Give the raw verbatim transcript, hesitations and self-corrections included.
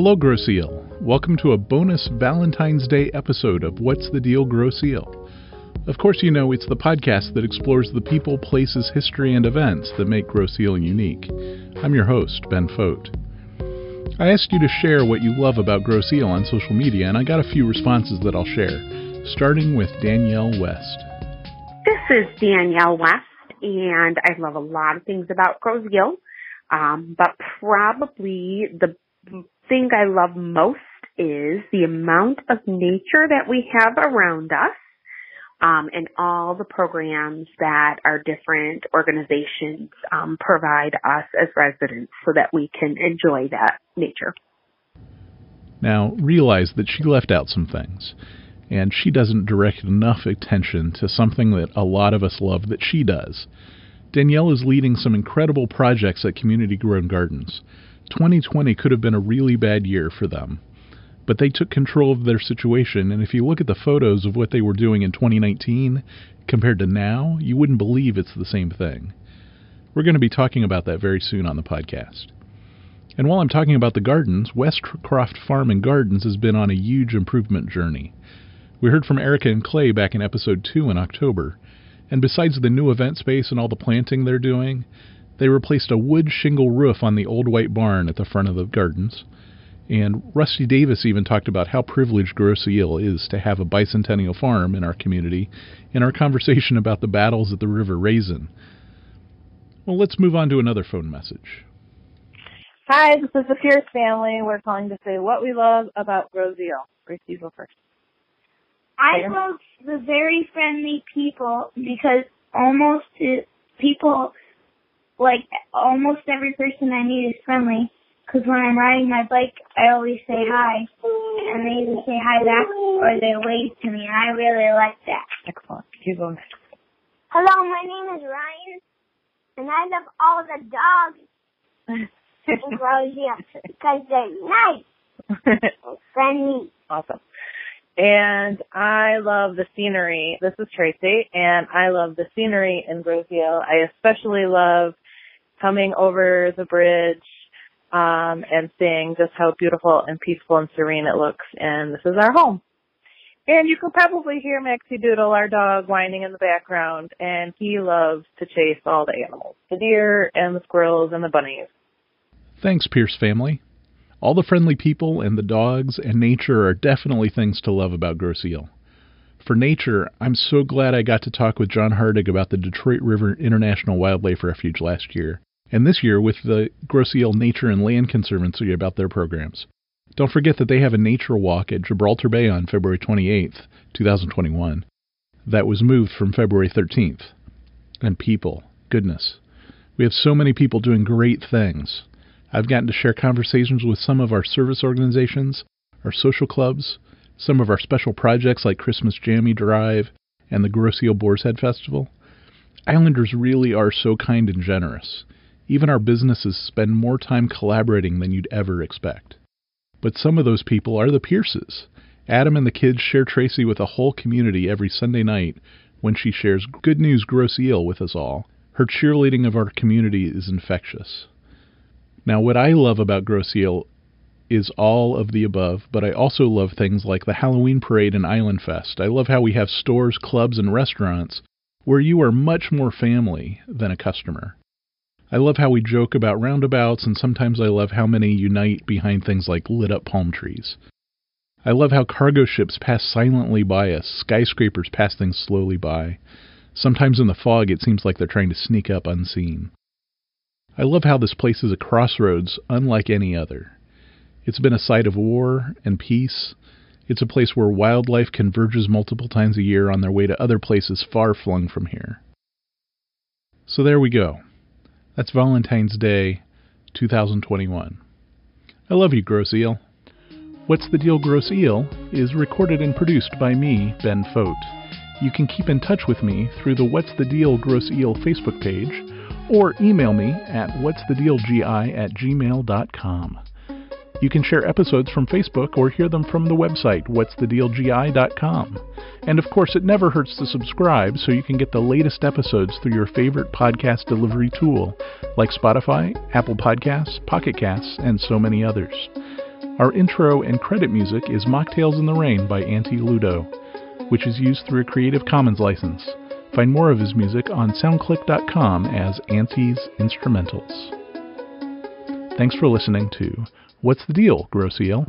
Hello, Grosse Ile. Welcome to a bonus Valentine's Day episode of What's the Deal, Grosse Ile. Of course, you know it's the podcast that explores the people, places, history, and events that make Grosse Ile unique. I'm your host, Ben Fote. I asked you to share what you love about Grosse Ile on social media, and I got a few responses that I'll share, starting with Danielle West. This is Danielle West, and I love a lot of things about Grosse Ile, um, but probably the thing I love most is the amount of nature that we have around us, um, and all the programs that our different organizations um, provide us as residents so that we can enjoy that nature. Now, realize that she left out some things, and she doesn't direct enough attention to something that a lot of us love that she does. Danielle is leading some incredible projects at Community Grown Gardens. twenty twenty could have been a really bad year for them, but they took control of their situation, and if you look at the photos of what they were doing in twenty nineteen compared to now, you wouldn't believe it's the same thing. We're going to be talking about that very soon on the podcast. And while I'm talking about the gardens, Westcroft Farm and Gardens has been on a huge improvement journey. We heard from Erica and Clay back in episode two in October, and besides the new event space and all the planting they're doing, they replaced a wood shingle roof on the old white barn at the front of the gardens. And Rusty Davis even talked about how privileged Grosse Ile is to have a bicentennial farm in our community in our conversation about the battles at the River Raisin. Well, let's move on to another phone message. Hi, this is the Pierce family. We're calling to say what we love about Grosse Ile. Grace, you go first. I love the very friendly people because almost people... Like, almost every person I meet is friendly, because when I'm riding my bike, I always say hi, and they either say hi back or they wave to me, and I really like that. Excellent. You go. Hello, my name is Ryan, and I love all the dogs in Grosse Ile because they're nice and friendly. Awesome. And I love the scenery. This is Tracy, and I love the scenery in Grosse Ile. I especially love coming over the bridge um, and seeing just how beautiful and peaceful and serene it looks, and this is our home. And you can probably hear Maxie Doodle, our dog, whining in the background, and he loves to chase all the animals, the deer and the squirrels and the bunnies. Thanks, Pierce family. All the friendly people and the dogs and nature are definitely things to love about Grosse Ile. For nature, I'm so glad I got to talk with John Hartig about the Detroit River International Wildlife Refuge last year, and this year with the Grosse Ile Nature and Land Conservancy about their programs. Don't forget that they have a nature walk at Gibraltar Bay on February twenty-eighth, twenty twenty-one. That was moved from February thirteenth. And people, goodness. We have so many people doing great things. I've gotten to share conversations with some of our service organizations, our social clubs, some of our special projects like Christmas Jammy Drive and the Grosse Ile Boarshead Festival. Islanders really are so kind and generous. Even our businesses spend more time collaborating than you'd ever expect. But some of those people are the Pierces. Adam and the kids share Tracy with a whole community every Sunday night when she shares Good News Grosse Ile with us all. Her cheerleading of our community is infectious. Now, what I love about Grosse Ile is all of the above, but I also love things like the Halloween Parade and Island Fest. I love how we have stores, clubs, and restaurants where you are much more family than a customer. I love how we joke about roundabouts, and sometimes I love how many unite behind things like lit-up palm trees. I love how cargo ships pass silently by us, skyscrapers pass things slowly by. Sometimes in the fog, it seems like they're trying to sneak up unseen. I love how this place is a crossroads unlike any other. It's been a site of war and peace. It's a place where wildlife converges multiple times a year on their way to other places far flung from here. So there we go. That's Valentine's Day twenty twenty-one. I love you, Grosse Ile. What's the Deal, Grosse Ile is recorded and produced by me, Ben Fote. You can keep in touch with me through the What's the Deal, Grosse Ile Facebook page, or email me at whatsthedealgi at gmail dot com. You can share episodes from Facebook or hear them from the website whatsthedealgi dot com. And of course, it never hurts to subscribe so you can get the latest episodes through your favorite podcast delivery tool like Spotify, Apple Podcasts, Pocket Casts, and so many others. Our intro and credit music is Mocktails in the Rain by Anti Ludo, which is used through a Creative Commons license. Find more of his music on SoundClick dot com as Anti's Instrumentals. Thanks for listening to What's the Deal, Grosse Ile?